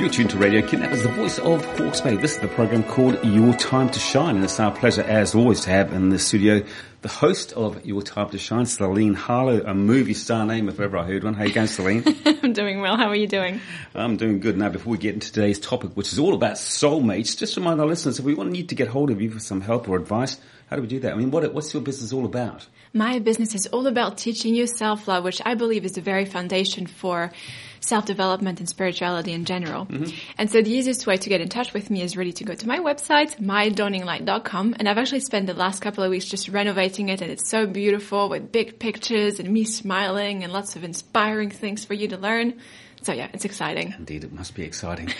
You're tuned to Radio Kidnappers, the voice of Hawke's Bay. This is the program called Your Time to Shine, and it's our pleasure, as always, to have in the studio the host of Your Time to Shine, Celine Harlow, a movie star name if ever I heard one. How are you going, Celine? I'm doing well. How are you doing? I'm doing good. Now, before we get into today's topic, which is all about soulmates, just remind our listeners, if we want to need to get hold of you for some help or advice, how do we do that? I mean, what's your business all about? My business is all about teaching you self-love, which I believe is the very foundation for self-development and spirituality in general. Mm-hmm. And so the easiest way to get in touch with me is really to go to my website, mydawninglight.com. And I've actually spent the last couple of weeks just renovating it, and it's so beautiful with big pictures and me smiling and lots of inspiring things for you to learn. So yeah, it's exciting. Indeed, it must be exciting.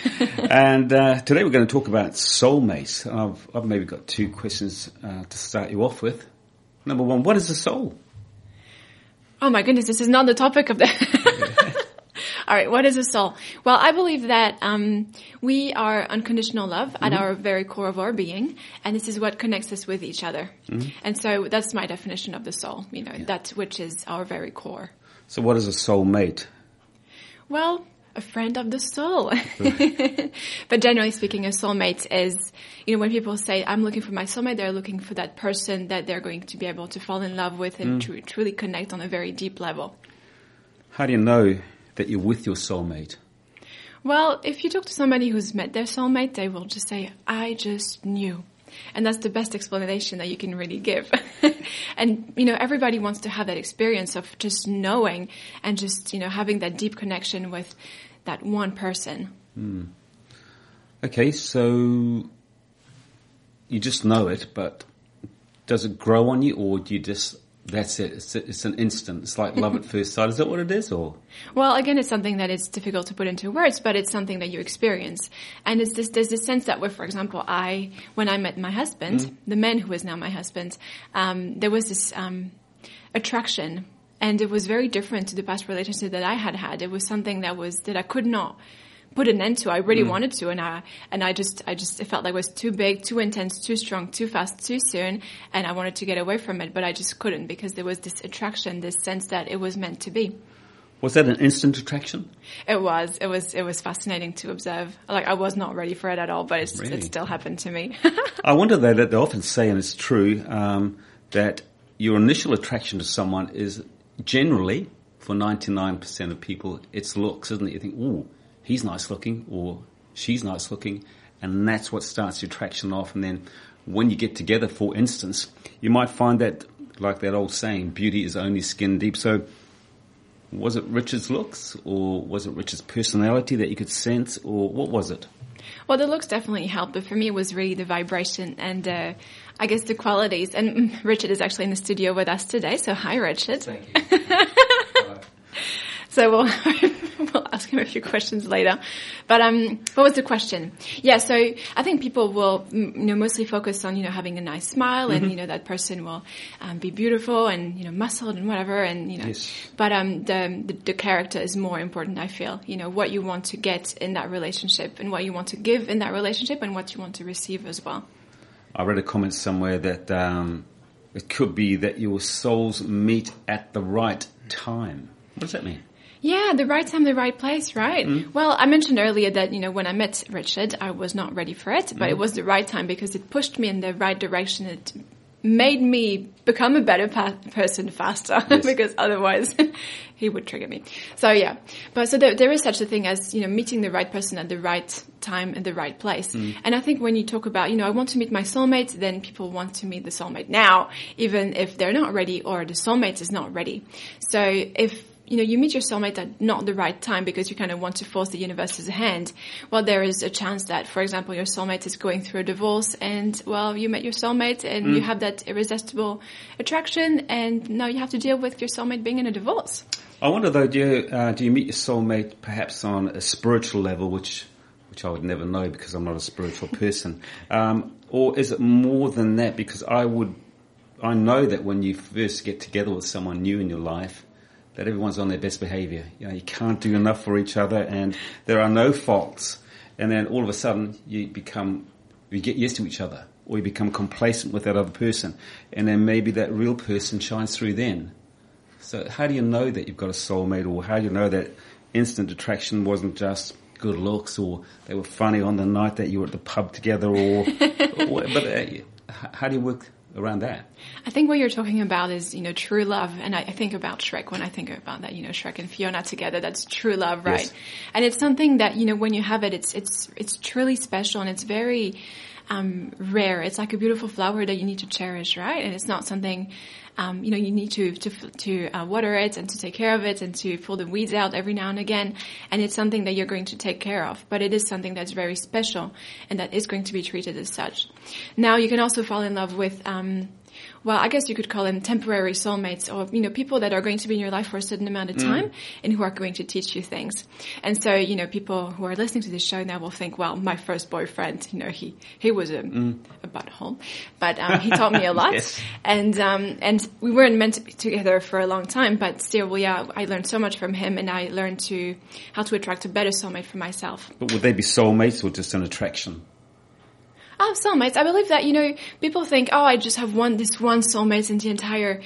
And today we're going to talk about soulmates. I've maybe got two questions to start you off with. Number one, what is a soul? Oh my goodness, this is not the topic of the... All right, what is a soul? Well, I believe that we are unconditional love at our very core of our being, and this is what connects us with each other. Mm-hmm. And so that's my definition of the soul, that which is our very core. So what is a soulmate? Well, a friend of the soul. But generally speaking, a soulmate is, when people say, I'm looking for my soulmate, they're looking for that person that they're going to be able to fall in love with and truly connect on a very deep level. How do you know that you're with your soulmate? Well, if you talk to somebody who's met their soulmate, they will just say, I just knew. And that's the best explanation that you can really give. And, everybody wants to have that experience of just knowing and just, having that deep connection with that one person. Mm. Okay, so you just know it, but does it grow on you, or do you just... That's it. It's an instant. It's like love at first sight. Is that what it is? Or? Well, again, it's something that it's difficult to put into words, but it's something that you experience. And it's this, there's this sense that, for example, when I met my husband, the man who is now my husband, there was this attraction, and it was very different to the past relationship that I had. It was something that I could not put an end to. I really wanted to, and I it felt like it was too big, too intense, too strong, too fast, too soon, and I wanted to get away from it, but I just couldn't, because there was this attraction, this sense that it was meant to be. Was that an instant attraction? It was fascinating to observe. Like, I was not ready for it at all, but it still happened to me. I wonder though that they often say, and it's true, that your initial attraction to someone is generally, for 99% of people, it's looks, isn't it? You think, ooh, he's nice looking, or she's nice looking, and that's what starts your attraction off. And then when you get together, for instance, you might find that, like that old saying, beauty is only skin deep. So was it Richard's looks, or was it Richard's personality that you could sense, or what was it? Well, the looks definitely helped, but for me it was really the vibration and I guess the qualities. And Richard is actually in the studio with us today, so hi, Richard. Thank you. So we'll ask him a few questions later. But what was the question? Yeah, so I think people will mostly focus on, having a nice smile, and, that person will be beautiful and, muscled and whatever. And, Yes. But the character is more important, I feel. What you want to get in that relationship, and what you want to give in that relationship, and what you want to receive as well. I read a comment somewhere that it could be that your souls meet at the right time. What does that mean? Yeah, the right time, the right place, right? Mm. Well, I mentioned earlier that, when I met Richard, I was not ready for it, but it was the right time, because it pushed me in the right direction. It made me become a better person faster, yes. Because otherwise he would trigger me. So, yeah. But so there is such a thing as, meeting the right person at the right time and the right place. Mm. And I think when you talk about, I want to meet my soulmate, then people want to meet the soulmate now, even if they're not ready, or the soulmate is not ready. So if... you meet your soulmate at not the right time, because you kind of want to force the universe's hand. Well, there is a chance that, for example, your soulmate is going through a divorce, and, you met your soulmate and you have that irresistible attraction, and now you have to deal with your soulmate being in a divorce. I wonder though, do you meet your soulmate perhaps on a spiritual level, which I would never know, because I'm not a spiritual person, or is it more than that? Because I know that when you first get together with someone new in your life, that everyone's on their best behavior. You can't do enough for each other, and there are no faults. and then all of a sudden you get used to each other, or you become complacent with that other person, and then maybe that real person shines through then. So how do you know that you've got a soulmate, or how do you know that instant attraction wasn't just good looks, or they were funny on the night that you were at the pub together, how do you work around that? I think what you're talking about is, true love. And I think about Shrek when I think about that, Shrek and Fiona together, that's true love, right? Yes. And it's something that, when you have it, it's truly special, and it's very, rare. It's like a beautiful flower that you need to cherish, right? And it's not something, you need to water it and to take care of it and to pull the weeds out every now and again. And it's something that you're going to take care of, but it is something that's very special and that is going to be treated as such. Now, you can also fall in love with, well, I guess you could call them temporary soulmates, or, people that are going to be in your life for a certain amount of time and who are going to teach you things. And so, people who are listening to this show now will think, well, my first boyfriend, he was a butthole, but he taught me a lot. Yes. And we weren't meant to be together for a long time, but still, I learned so much from him, and I learned how to attract a better soulmate for myself. But would they be soulmates or just an attraction? Oh, soulmates. I believe that, people think, oh, I just have this one soulmate in the entire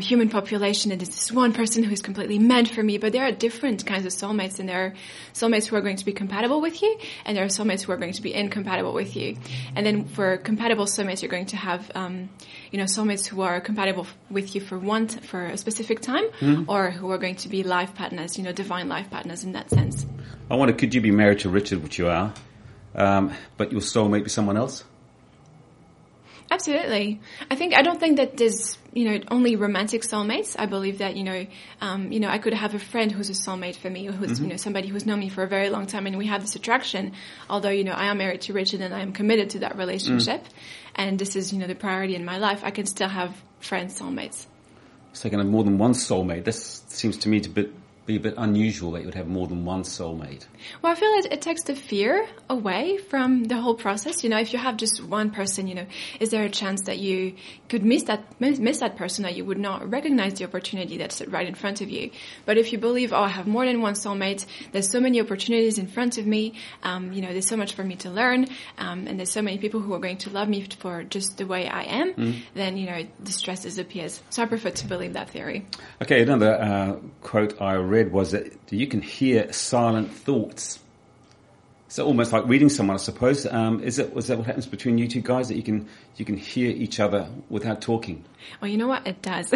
human population, and it's this one person who is completely meant for me. But there are different kinds of soulmates, and there are soulmates who are going to be compatible with you, and there are soulmates who are going to be incompatible with you. And then for compatible soulmates, you're going to have, soulmates who are compatible with you for a specific time, or who are going to be life partners, divine life partners in that sense. I wonder, could you be married to Richard, which you are? But your soulmate be someone else? Absolutely. I don't think that there's, only romantic soulmates. I believe that, I could have a friend who's a soulmate for me, who's, somebody who's known me for a very long time, and we have this attraction. Although, I am married to Richard and I am committed to that relationship, and this is, the priority in my life, I can still have friends, soulmates. So you can have more than one soulmate. This seems to me to be a bit unusual that you would have more than one soulmate. Well, I feel it takes the fear away from the whole process. If you have just one person, is there a chance that you could miss that person, that you would not recognize the opportunity that's right in front of you? But if you believe, oh, I have more than one soulmate, there's so many opportunities in front of me, there's so much for me to learn, and there's so many people who are going to love me for just the way I am, then, the stress disappears. So I prefer to believe that theory. Okay, another quote I read was that you can hear silent thoughts. So almost like reading someone, I suppose. Is that what happens between you two guys, that you can hear each other without talking? Well, you know what? It does.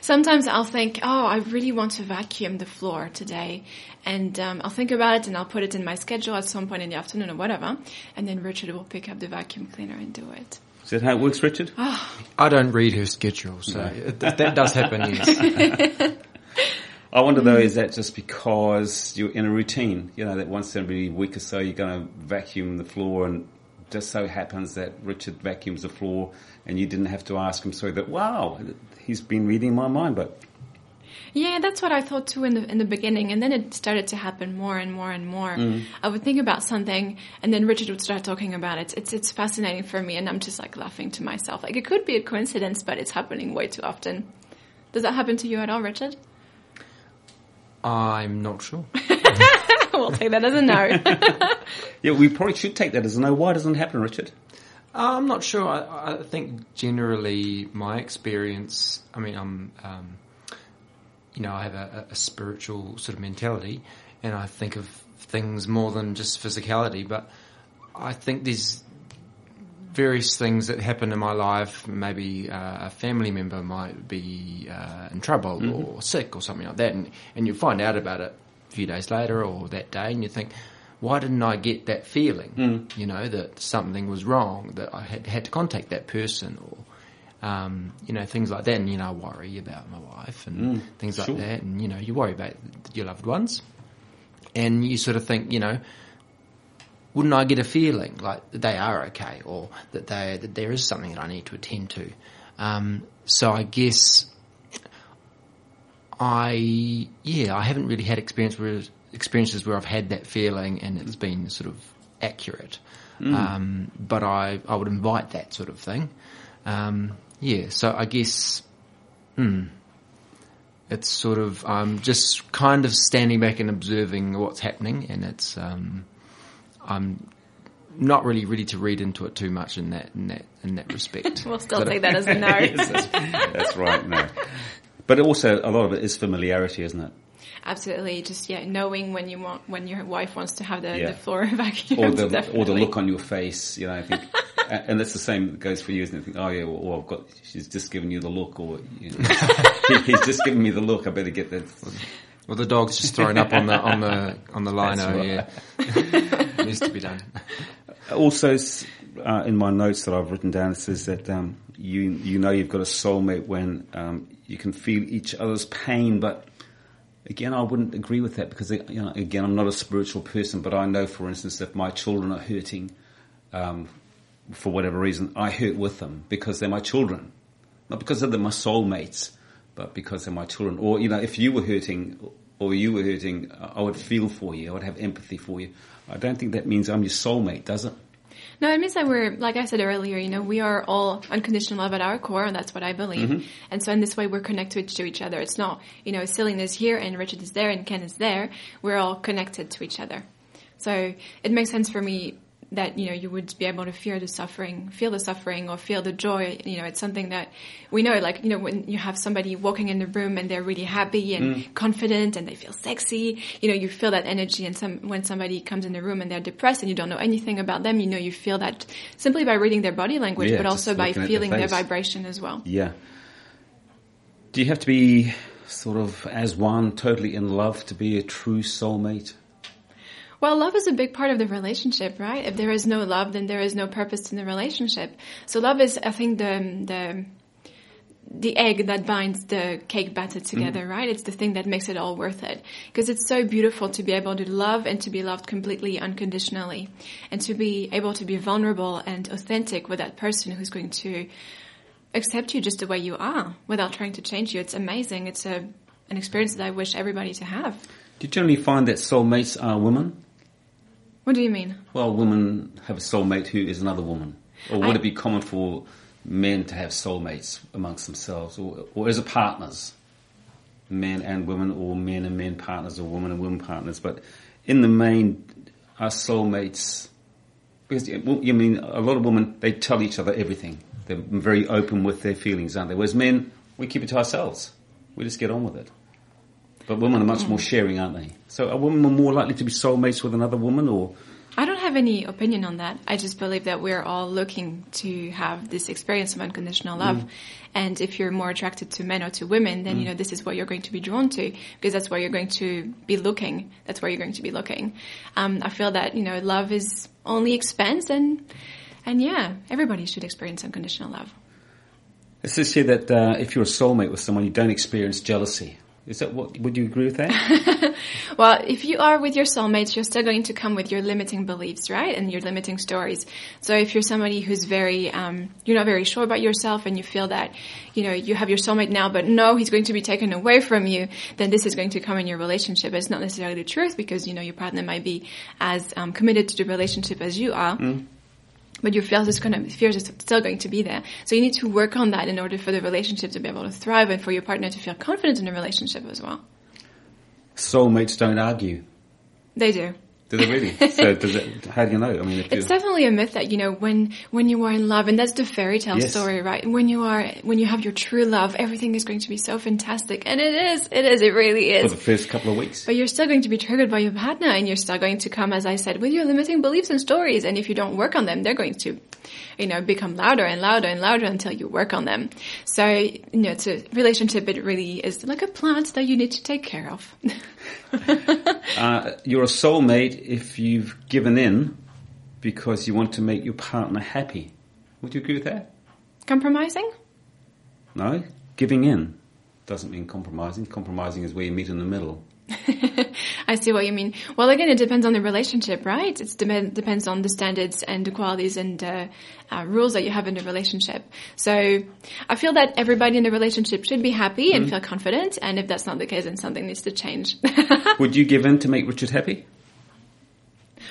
Sometimes I'll think, oh, I really want to vacuum the floor today. And I'll think about it, and I'll put it in my schedule at some point in the afternoon or whatever. And then Richard will pick up the vacuum cleaner and do it. Is that how it works, Richard? Oh. I don't read her schedule, so that does happen, yes. I wonder, though, is that just because you're in a routine? That once every week or so you're going to vacuum the floor, and just so happens that Richard vacuums the floor and you didn't have to ask him, so that, wow, he's been reading my mind, but... Yeah, that's what I thought too in the beginning, and then it started to happen more and more and more. I would think about something, and then Richard would start talking about it. It's fascinating for me, and I'm just like laughing to myself. Like, it could be a coincidence, but it's happening way too often. Does that happen to you at all, Richard? I'm not sure. We'll take that as a no. Yeah, we probably should take that as a no. Why doesn't it happen, Richard? I'm not sure. I think generally my experience, I'm, I have a spiritual sort of mentality, and I think of things more than just physicality, but I think there's various things that happen in my life. Maybe a family member might be in trouble or sick or something like that, and you find out about it a few days later or that day, and you think, why didn't I get that feeling, that something was wrong, that I had to contact that person, or, things like that. And, I worry about my wife and things like that, and, you worry about your loved ones, and you sort of think, wouldn't I get a feeling like that they are okay, or that there is something that I need to attend to? So I guess I haven't really had experiences where I've had that feeling and it's been sort of accurate. But I would invite that sort of thing. So I guess it's sort of, I'm just kind of standing back and observing what's happening, and it's... I'm not really to read into it too much in that respect. We'll still take that as a no. Yes, that's right, no. But also a lot of it is familiarity, isn't it? Absolutely, just knowing when your wife wants to have the floor vacuum, or the look on your face, I think, and that's the same goes for you, isn't it? Think, she's just given you the look, or he's just given me the look. I better get that. Well, the dog's just thrown up on the lino. That's right. Yeah, needs to be done. Also, in my notes that I've written down, it says that you've got a soulmate when you can feel each other's pain, but again, I wouldn't agree with that because, again, I'm not a spiritual person, but I know, for instance, if my children are hurting for whatever reason, I hurt with them because they're my children. Not because they're my soulmates, but because they're my children. Or, if you were hurting I would feel for you. I would have empathy for you. I don't think that means I'm your soulmate, does it? No, it means that we're, like I said earlier, we are all unconditional love at our core, and that's what I believe. Mm-hmm. And so in this way, we're connected to each other. It's not, Celine is here and Richard is there and Ken is there. We're all connected to each other. So it makes sense for me that, you would be able to feel the suffering or feel the joy. It's something that we know, when you have somebody walking in the room and they're really happy and confident and they feel sexy, you feel that energy. And when somebody comes in the room and they're depressed and you don't know anything about them, you feel that simply by reading their body language, but also by feeling their vibration as well. Yeah. Do you have to be sort of as one, totally in love to be a true soulmate? Well, love is a big part of the relationship, right? If there is no love, then there is no purpose in the relationship. So love is, I think, the egg that binds the cake batter together, right? It's the thing that makes it all worth it. Because it's so beautiful to be able to love and to be loved completely unconditionally. And to be able to be vulnerable and authentic with that person who's going to accept you just the way you are without trying to change you. It's amazing. It's an experience that I wish everybody to have. Do you generally find that soulmates are women? What do you mean? Well, women have a soulmate who is another woman. Or would it be common for men to have soulmates amongst themselves? Or is it partners? Men and women, or men and men partners, or women and women partners. But in the main, are soulmates... Because, a lot of women, they tell each other everything. They're very open with their feelings, aren't they? Whereas men, we keep it to ourselves. We just get on with it. But women are much more sharing, aren't they? So are women more likely to be soulmates with another woman, or...? I don't have any opinion on that. I just believe that we're all looking to have this experience of unconditional love. And if you're more attracted to men or to women, then, this is what you're going to be drawn to, because that's where you're going to be looking. I feel that, love is only expands, and everybody should experience unconditional love. It says here that if you're a soulmate with someone, you don't experience jealousy. Is that what? Would you agree with that? Well, if you are with your soulmates, you're still going to come with your limiting beliefs, right? And your limiting stories. So if you're somebody who's you're not very sure about yourself, and you feel that, you have your soulmate now, but no, he's going to be taken away from you, then this is going to come in your relationship. It's not necessarily the truth, because, your partner might be as committed to the relationship as you are. Mm. But your fears is still going to be there. So you need to work on that in order for the relationship to be able to thrive and for your partner to feel confident in the relationship as well. Soulmates don't argue. They do. Do they really? So how do you know? I mean, it's definitely a myth that, when you are in love, and that's the fairy tale story, right? When you have your true love, everything is going to be so fantastic. And it really is. For the first couple of weeks. But you're still going to be triggered by your partner, and you're still going to come, as I said, with your limiting beliefs and stories. And if you don't work on them, they're going to, become louder and louder and louder until you work on them. So, it's a relationship. It really is like a plant that you need to take care of. You're a soulmate if you've given in because you want to make your partner happy. Would you agree with that? Compromising? No, giving in doesn't mean compromising. Compromising is where you meet in the middle. I see what you mean. Well, again, it depends on the relationship, right? It depends on the standards and the qualities and the rules that you have in the relationship. So I feel that everybody in the relationship should be happy and feel confident. And if that's not the case, then something needs to change. Would you give in to make Richard happy?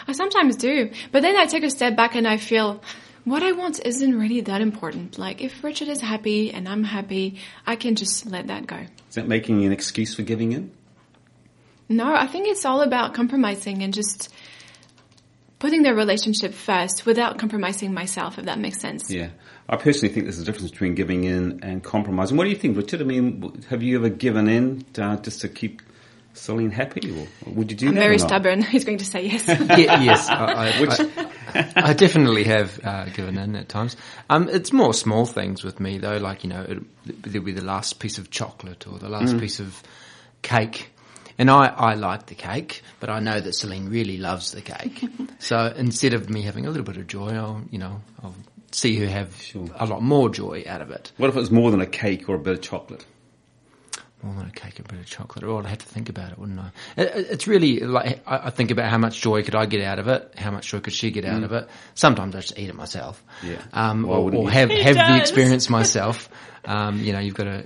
I sometimes do. But then I take a step back and I feel... what I want isn't really that important. Like, if Richard is happy and I'm happy, I can just let that go. Is that making an excuse for giving in? No, I think it's all about compromising and just putting their relationship first without compromising myself, if that makes sense. Yeah. I personally think there's a difference between giving in and compromising. What do you think, Richard? I mean, have you ever given in just to keep Celine happy? Or would you do I'm that? I'm very stubborn. He's going to say yes. Yes. I definitely have given in at times. It's more small things with me, though, like, you know, there'll be the last piece of chocolate or the last piece of cake. And I like the cake, but I know that Celine really loves the cake. So instead of me having a little bit of joy, I'll see her have a lot more joy out of it. What if it's more than a cake or a bit of chocolate? More than a cake and a bit of chocolate. I'd have to think about it, wouldn't I? It's really like I think about how much joy could I get out of it, how much joy could she get out of it. Sometimes I just eat it myself, or have the experience myself. You've got to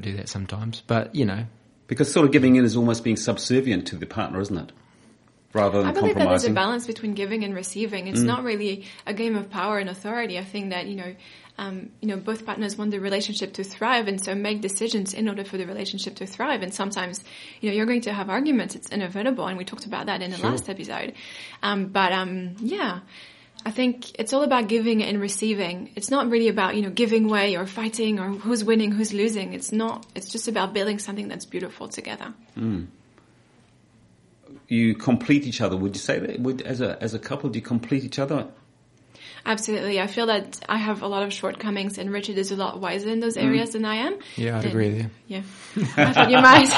do that sometimes, but you know. Because sort of giving in is almost being subservient to the partner, isn't it? Rather than compromising. I believe that there's a balance between giving and receiving. It's not really a game of power and authority. I think that, both partners want the relationship to thrive, and so make decisions in order for the relationship to thrive. And sometimes, you're going to have arguments. It's inevitable, and we talked about that in the last episode. I think it's all about giving and receiving. It's not really about, giving way or fighting or who's winning, who's losing. It's not. It's just about building something that's beautiful together. Mm. You complete each other. Would you say that as a couple, do you complete each other? Absolutely. I feel that I have a lot of shortcomings, and Richard is a lot wiser in those areas than I am. Yeah, I'd agree with you. Yeah. I thought you might.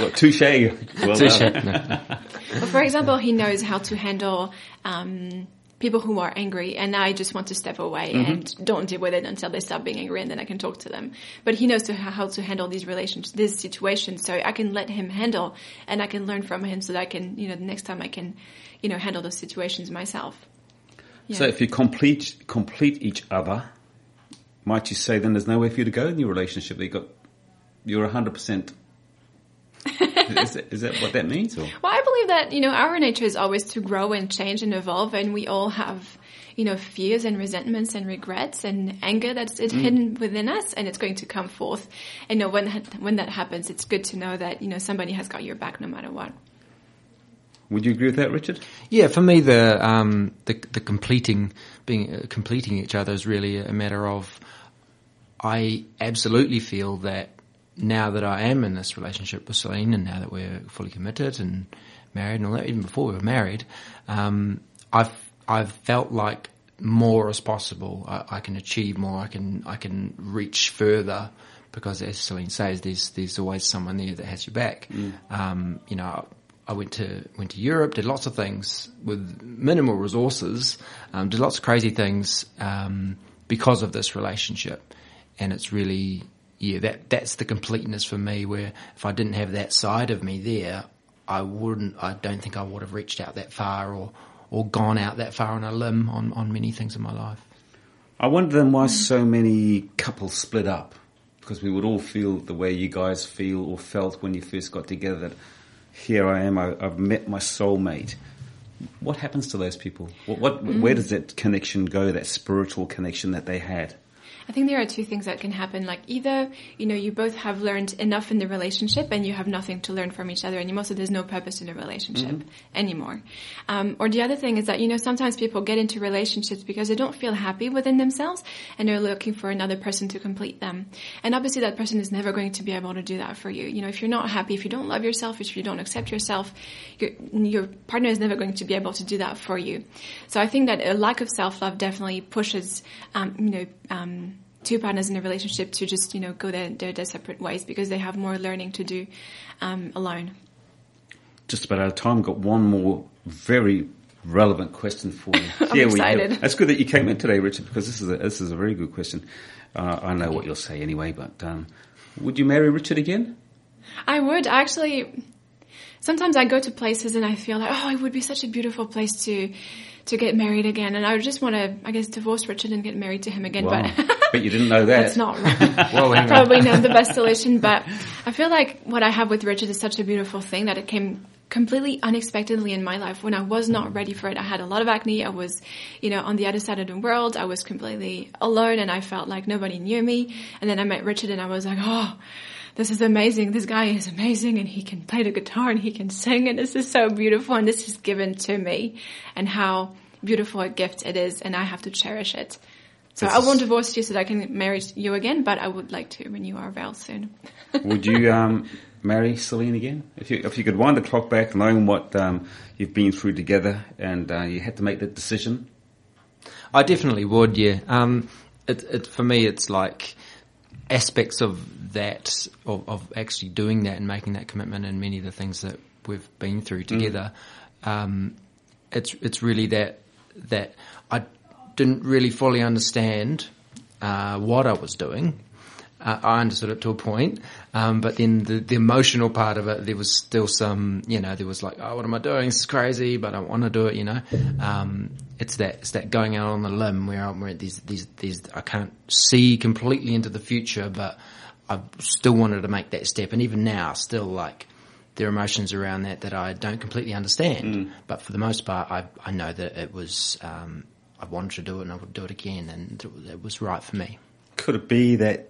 Well, touché. Well done. Well, for example, he knows how to handle people who are angry, and I just want to step away and don't deal with it until they stop being angry, and then I can talk to them. But he knows how to handle these situations, so I can let him handle, and I can learn from him so that I can, the next time I can, handle those situations myself. Yeah. So if you complete each other, might you say then there's nowhere for you to go in your relationship? You're 100%... Is that what that means? Or? Well, I believe that, our nature is always to grow and change and evolve, and we all have, fears and resentments and regrets and anger that's hidden within us, and it's going to come forth. And when that happens, it's good to know that, somebody has got your back no matter what. Would you agree with that, Richard? Yeah, for me, the completing each other is really a matter of, I absolutely feel that now that I am in this relationship with Celine, and now that we're fully committed and married and all that, even before we were married, I've felt like more is possible. I can achieve more. I can reach further, because as Celine says, there's always someone there that has your back. Mm. I went to Europe, did lots of things with minimal resources, did lots of crazy things because of this relationship, and it's really. Yeah, that's the completeness for me, where if I didn't have that side of me there, I don't think I would have reached out that far or gone out that far on a limb on many things in my life. I wonder then why so many couples split up, because we would all feel the way you guys feel or felt when you first got together, that here I am, I've met my soulmate. What happens to those people? Where does that connection go, that spiritual connection that they had? I think there are two things that can happen. Like either, you both have learned enough in the relationship and you have nothing to learn from each other anymore, so there's no purpose in a relationship anymore. Or the other thing is that, sometimes people get into relationships because they don't feel happy within themselves and they're looking for another person to complete them. And obviously that person is never going to be able to do that for you. If you're not happy, if you don't love yourself, if you don't accept yourself, your partner is never going to be able to do that for you. So I think that a lack of self-love definitely pushes, two partners in a relationship to just, go their separate ways, because they have more learning to do alone. Just about out of time. Got one more very relevant question for you. I'm excited. It's good that you came in today, Richard, because this is a very good question. I know what you'll say anyway, but would you marry Richard again? I would, actually. Sometimes I go to places and I feel like, it would be such a beautiful place to get married again. And I would just want to, I guess, divorce Richard and get married to him again. Wow. But you didn't know that. That's not right. Well, probably not the best solution. But I feel like what I have with Richard is such a beautiful thing that it came completely unexpectedly in my life when I was not ready for it. I had a lot of acne. I was, on the other side of the world. I was completely alone and I felt like nobody knew me. And then I met Richard and I was like, this is amazing, this guy is amazing, and he can play the guitar and he can sing, and this is so beautiful, and this is given to me, and how beautiful a gift it is, and I have to cherish it. So I won't divorce you so that I can marry you again, but I would like to renew our vows soon. Would you marry Celine again? If you could wind the clock back, knowing what you've been through together, and you had to make that decision? I definitely would, yeah. For me, it's like aspects of that, of actually doing that and making that commitment, and many of the things that we've been through together. It's really that I didn't really fully understand what I was doing. I understood it to a point, but then the emotional part of it, there was still some, there was like, oh, what am I doing? This is crazy, but I want to do it, It's that going out on the limb where there's I can't see completely into the future, but I still wanted to make that step. And even now, still like there are emotions around that I don't completely understand. But for the most part, I know that it was, I wanted to do it and I would do it again, and it was right for me. Could it be that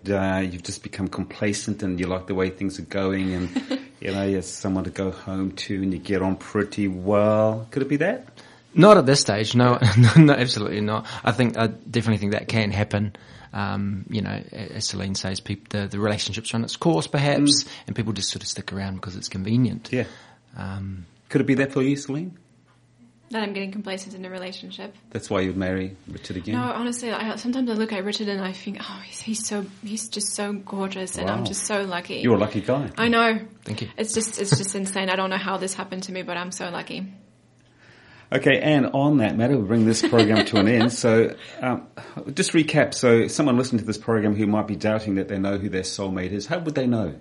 you've just become complacent and you like the way things are going, and you're someone to go home to and you get on pretty well? Could it be that? Not at this stage, no, absolutely not. I definitely think that can happen. As Celine says, the relationship's run its course perhaps, and people just sort of stick around because it's convenient. Yeah. Could it be that for you, Celine? That I'm getting complacent in a relationship. That's why you'd marry Richard again? No, honestly, sometimes I look at Richard and I think, oh, he's just so gorgeous, and wow. I'm just so lucky. You're a lucky guy. I know. Thank you. It's just insane. I don't know how this happened to me, but I'm so lucky. Okay, and on that matter, we'll bring this program to an end. So just recap. So someone listening to this program who might be doubting that they know who their soulmate is, how would they know?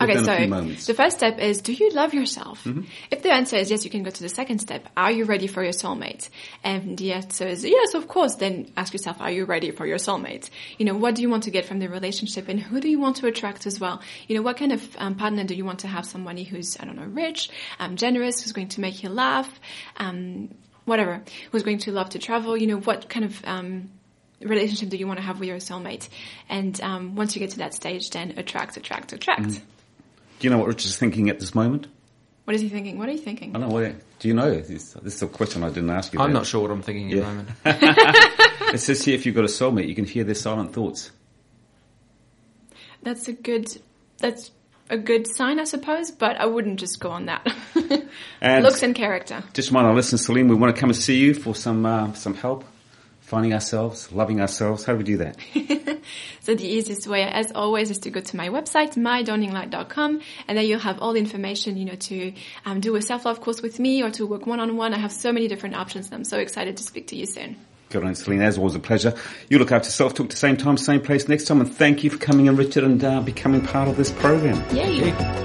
Okay, so the first step is, do you love yourself? Mm-hmm. If the answer is yes, you can go to the second step. Are you ready for your soulmate? And the answer is yes, of course. Then ask yourself, are you ready for your soulmate? What do you want to get from the relationship, and who do you want to attract as well? What kind of partner do you want to have? Somebody who's, I don't know, rich, generous, who's going to make you laugh, whatever, who's going to love to travel, what kind of relationship do you want to have with your soulmate? And once you get to that stage, then attract. Mm-hmm. Do you know what Richard's thinking at this moment? What is he thinking? What are you thinking? I don't know. Do you know? This is a question I didn't ask you. I'm not sure what I'm thinking at the moment. It says here, if you've got a soulmate, you can hear their silent thoughts. That's a good sign, I suppose, but I wouldn't just go on that. And looks and character. Just remind our listeners, Celine, we want to come and see you for some help. Finding ourselves, loving ourselves. How do we do that? So the easiest way, as always, is to go to my website, mydawninglight.com, and there you'll have all the information, to do a self-love course with me or to work one-on-one. I have so many different options, and I'm so excited to speak to you soon. Good on, Celine. As always, a pleasure. You look after yourself. Talk to same time, same place next time, and thank you for coming in, Richard, and becoming part of this program. Yay! Yeah.